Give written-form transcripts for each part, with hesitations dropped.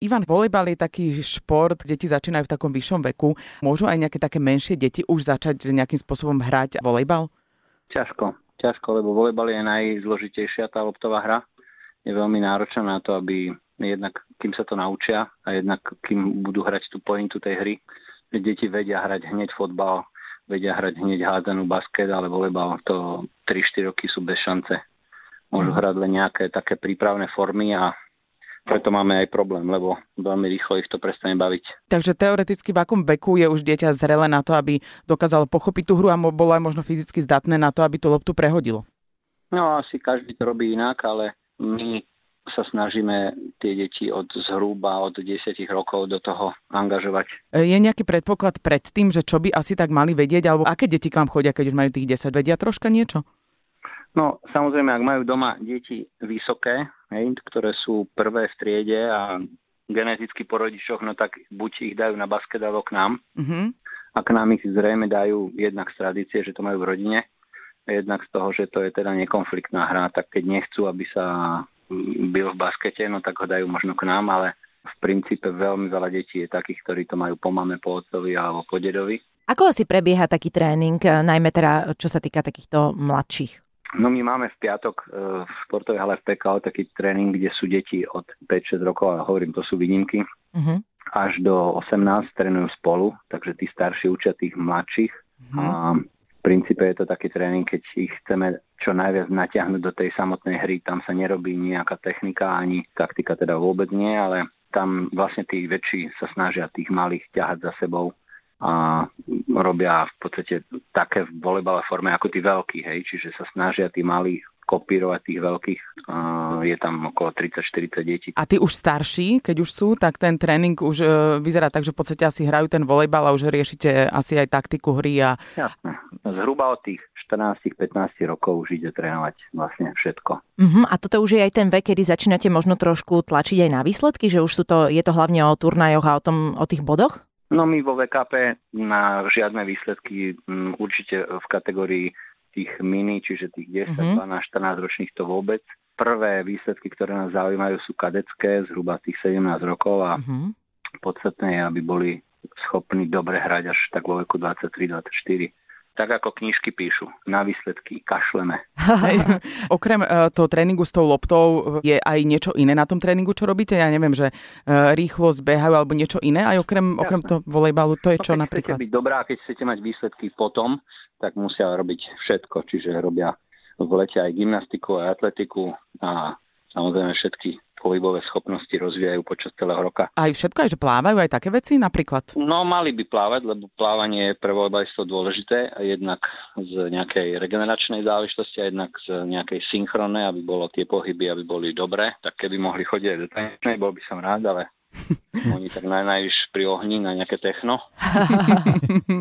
Ivan, volejbal je taký šport, deti začínajú v takom vyššom veku. Môžu aj nejaké také menšie deti už začať nejakým spôsobom hrať volejbal? Ťažko, lebo volejbal je najzložitejšia tá loptová hra. Je veľmi náročná na to, aby jednak kým sa to naučia a jednak kým budú hrať tú pointu tej hry. Deti vedia hrať hneď fotbal, vedia hrať hneď hádzanú basket, ale volejbal to 3-4 roky sú bez šance. Môžu hrať len nejaké také prípravné formy a preto máme aj problém, lebo veľmi rýchlo ich to prestane baviť. Takže teoreticky v akom veku je už dieťa zrelé na to, aby dokázalo pochopiť tú hru a bolo aj možno fyzicky zdatné na to, aby tú loptu prehodilo? No asi každý to robí inak, ale my sa snažíme tie deti zhruba od 10 rokov do toho angažovať. Je nejaký predpoklad pred tým, že čo by asi tak mali vedieť, alebo aké deti k vám chodia, keď už majú tých 10? Vedia troška niečo? No, samozrejme, ak majú doma deti vysoké, ktoré sú prvé v triede a geneticky po rodičoch, no tak buď ich dajú na basket alebo k nám. Mm-hmm. A k nám ich zrejme dajú jednak z tradície, že to majú v rodine, jednak z toho, že to je teda nekonfliktná hra, tak keď nechcú, aby sa bil v baskete, no tak ho dajú možno k nám, ale v princípe veľmi veľa detí je takých, ktorí to majú po mame, po otcovi alebo po dedovi. Ako asi prebieha taký tréning, najmä teda čo sa týka takýchto mladších? No my máme v piatok v športovej hale v Pekao taký tréning, kde sú deti od 5-6 rokov, ale hovorím, to sú výnimky, až do 18 trénujú spolu, takže tí starší učia tých mladších. A v princípe je to taký tréning, keď ich chceme čo najviac natiahnuť do tej samotnej hry, tam sa nerobí nejaká technika ani taktika, teda vôbec nie, ale tam vlastne tí väčší sa snažia tých malých ťahať za sebou a robia v podstate také v volejbalové forme ako tí veľkí, čiže sa snažia tí malí kopírovať tých veľkých. Je tam okolo 30-40 detí. A tí už starší, keď už sú, tak ten tréning už vyzerá tak, že v podstate asi hrajú ten volejbal a už riešite asi aj taktiku hry. Jasné. Zhruba od tých 14-15 rokov už ide trénovať vlastne všetko. A toto už je aj ten vek, kedy začínate možno trošku tlačiť aj na výsledky, že už sú to, je to hlavne o turnajoch a o tých bodoch? No my vo VKP na žiadne výsledky určite v kategórii tých mini, čiže tých 10, 12, 14 ročných to vôbec. Prvé výsledky, ktoré nás zaujímajú, sú kadecké, zhruba tých 17 rokov a podstatné je, aby boli schopní dobre hrať až tak vo veku 23-24. Tak ako knižky píšu, na výsledky kašleme. Okrem toho tréningu s tou loptou je aj niečo iné na tom tréningu, čo robíte? Ja neviem, že rýchlo zbehajú alebo niečo iné, aj okrem toho volejbalu, to je čo napríklad? Keď chcete byť dobrá, keď chcete mať výsledky potom, tak musia robiť všetko, čiže robia v lete aj gymnastiku, aj atletiku a samozrejme všetky pohybové schopnosti rozvíjajú počas celého roka. Aj všetko, aj že plávajú, aj také veci napríklad? No, mali by plávať, lebo plávanie je pre volejbalistu dôležité, jednak z nejakej regeneračnej záležitosti a jednak z nejakej synchronnej, aby bolo tie pohyby, aby boli dobré. Tak keby mohli chodiť aj do tanečnej, bol by som rád, ale oni tak najviac pri ohni na nejaké techno.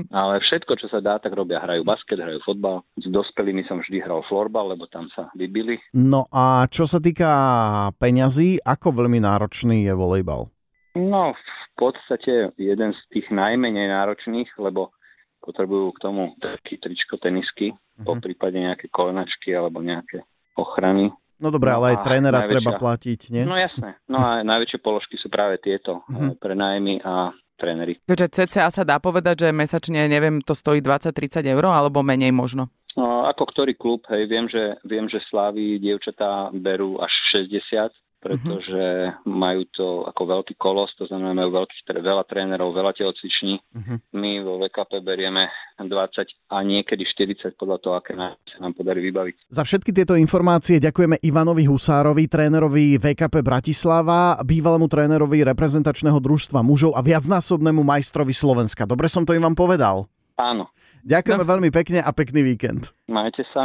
Ale všetko, čo sa dá, tak robia. Hrajú basket, hrajú fotbal. S dospelými som vždy hral florbal, lebo tam sa vybili. No a čo sa týka peňazí, ako veľmi náročný je volejbal? No v podstate jeden z tých najmenej náročných, lebo potrebujú k tomu taký tričko, tenisky, poprípade nejaké kolenačky alebo nejaké ochrany. No dobré, ale aj trénera treba platiť, nie? No jasné. No a najväčšie položky sú práve tieto, pre nájmy a tréneri. Takže cca sa dá povedať, že mesačne, neviem, to stojí 20-30 €, alebo menej možno? No, ako ktorý klub, viem, že Slavii dievčatá berú až 60, pretože majú to ako veľký kolos, to znamená majú veľa trénerov, veľa telocviční. My vo VKP berieme 20 a niekedy 40 podľa toho, aké nám podarí vybaviť. Za všetky tieto informácie ďakujeme Ivanovi Husárovi, trénerovi VKP Bratislava, bývalému trénerovi reprezentačného družstva mužov a viacnásobnému majstrovi Slovenska. Dobre som to im vám povedal? Áno. Ďakujeme veľmi pekne a pekný víkend. Majte sa.